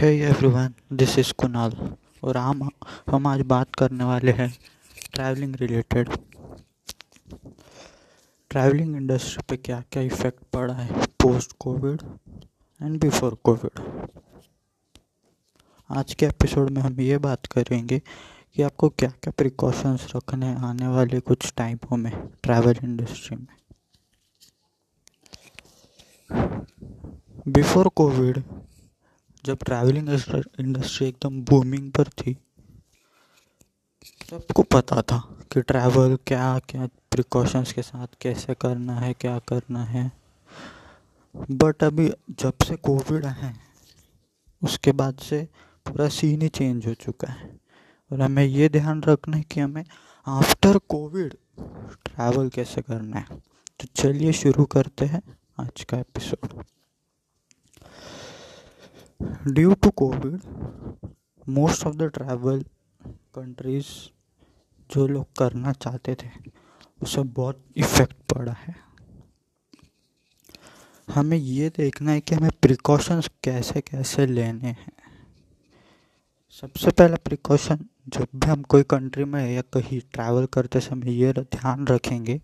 Hey everyone, this is Kunal और हम आज बात करने वाले हैं ट्रैवलिंग रिलेटेड। ट्रैवलिंग इंडस्ट्री पे क्या क्या इफ़ेक्ट पड़ा है post Covid and before Covid. आज के एपिसोड में हम ये बात करेंगे कि आपको क्या क्या प्रिकॉशंस रखने हैं आने वाले कुछ टाइमों में ट्रैवल इंडस्ट्री में। बिफोर कोविड जब ट्रैवलिंग इंडस्ट्री एकदम बूमिंग पर थी, सबको पता था कि ट्रैवल क्या क्या प्रिकॉशंस के साथ कैसे करना है, क्या करना है। बट अभी जब से कोविड है उसके बाद से पूरा सीन ही चेंज हो चुका है और हमें ये ध्यान रखना है कि हमें आफ्टर कोविड ट्रैवल कैसे करना है। तो चलिए शुरू करते हैं आज का episode. Due to Covid most of the travel countries जो लोग करना चाहते थे उसे बहुत इफ़ेक्ट पड़ा है। हमें ये देखना है कि हमें प्रिकॉशंस कैसे कैसे लेने हैं। सबसे पहला प्रिकॉशन, जब भी हम कोई कंट्री में या कहीं ट्रैवल करते समय ये ध्यान रखेंगे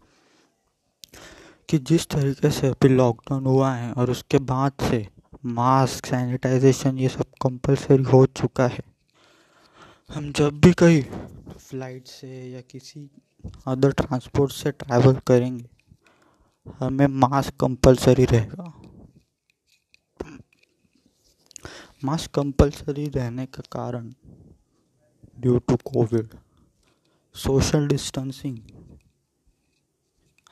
कि जिस तरीके से अभी लॉकडाउन हुआ है और उसके बाद से मास्क, सैनिटाइजेशन ये सब कंपलसरी हो चुका है, हम जब भी कहीं फ्लाइट से या किसी अदर ट्रांसपोर्ट से ट्रैवल करेंगे हमें मास्क कंपलसरी रहेगा। मास्क कंपलसरी रहने का कारण due to Covid social distancing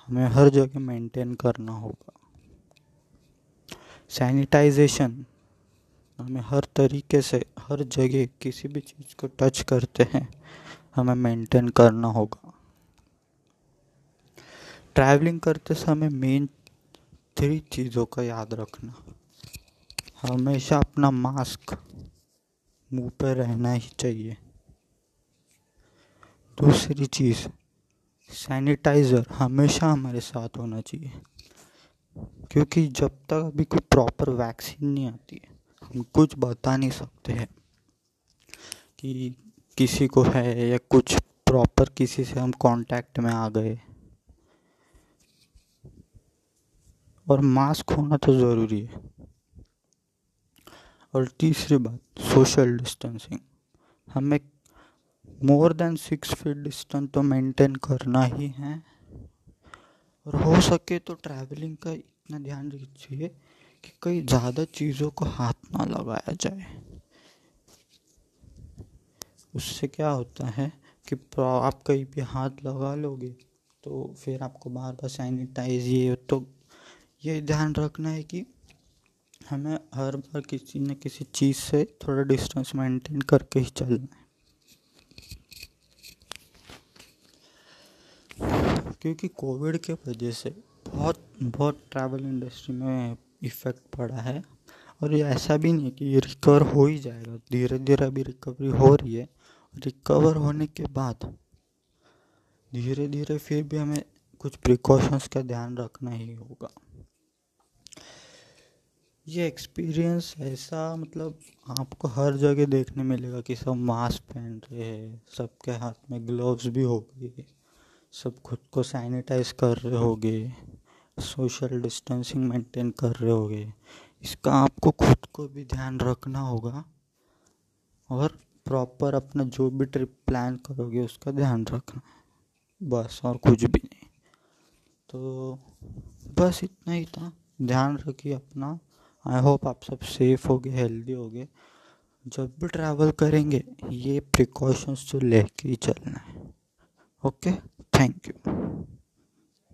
हमें हर जगह मेंटेन करना होगा। सैनिटाइजेशन हमें हर तरीके से हर जगह किसी भी चीज़ को टच करते हैं हमें मेंटेन करना होगा। ट्रैवलिंग करते समय मेन 3 चीज़ों का याद रखना, हमेशा अपना मास्क मुंह पे रहना ही चाहिए। दूसरी चीज़, सैनिटाइज़र हमेशा हमारे साथ होना चाहिए क्योंकि जब तक अभी कोई प्रॉपर वैक्सीन नहीं आती है हम कुछ बता नहीं सकते हैं कि किसी को है या कुछ प्रॉपर किसी से हम कांटेक्ट में आ गए। और मास्क होना तो ज़रूरी है। और तीसरी बात, सोशल डिस्टेंसिंग हमें मोर देन 6 फीट डिस्टेंस तो मेंटेन करना ही है। और हो सके तो ट्रैवलिंग का इतना ध्यान रखिए कि कई ज़्यादा चीज़ों को हाथ ना लगाया जाए। उससे क्या होता है कि आप कहीं भी हाथ लगा लोगे तो फिर आपको बार बार सैनिटाइज ये, तो ये ध्यान रखना है कि हमें हर बार किसी न किसी चीज़ से थोड़ा डिस्टेंस मेंटेन करके ही चलना है क्योंकि कोविड के वजह से बहुत ट्रैवल इंडस्ट्री में इफ़ेक्ट पड़ा है। और ये ऐसा भी नहीं कि ये रिकवर हो ही जाएगा, धीरे धीरे अभी रिकवरी हो रही है। रिकवर होने के बाद धीरे धीरे फिर भी हमें कुछ प्रिकॉशंस का ध्यान रखना ही होगा। ये एक्सपीरियंस ऐसा मतलब आपको हर जगह देखने मिलेगा कि सब मास्क पहन रहे हैं, सबके हाथ में ग्लव्स भी होंगे, सब खुद को सैनिटाइज कर रहे होंगे, सोशल डिस्टेंसिंग मेंटेन कर रहे होंगे। इसका आपको खुद को भी ध्यान रखना होगा और प्रॉपर अपना जो भी ट्रिप प्लान करोगे उसका ध्यान रखना है, बस और कुछ भी नहीं। तो बस इतना ही था, ध्यान रखिए अपना। आई होप आप सब सेफ होगे, हेल्दी होगे। जब भी ट्रैवल करेंगे ये प्रिकॉशंस तो लेके ही चलना है। Okay, thank you.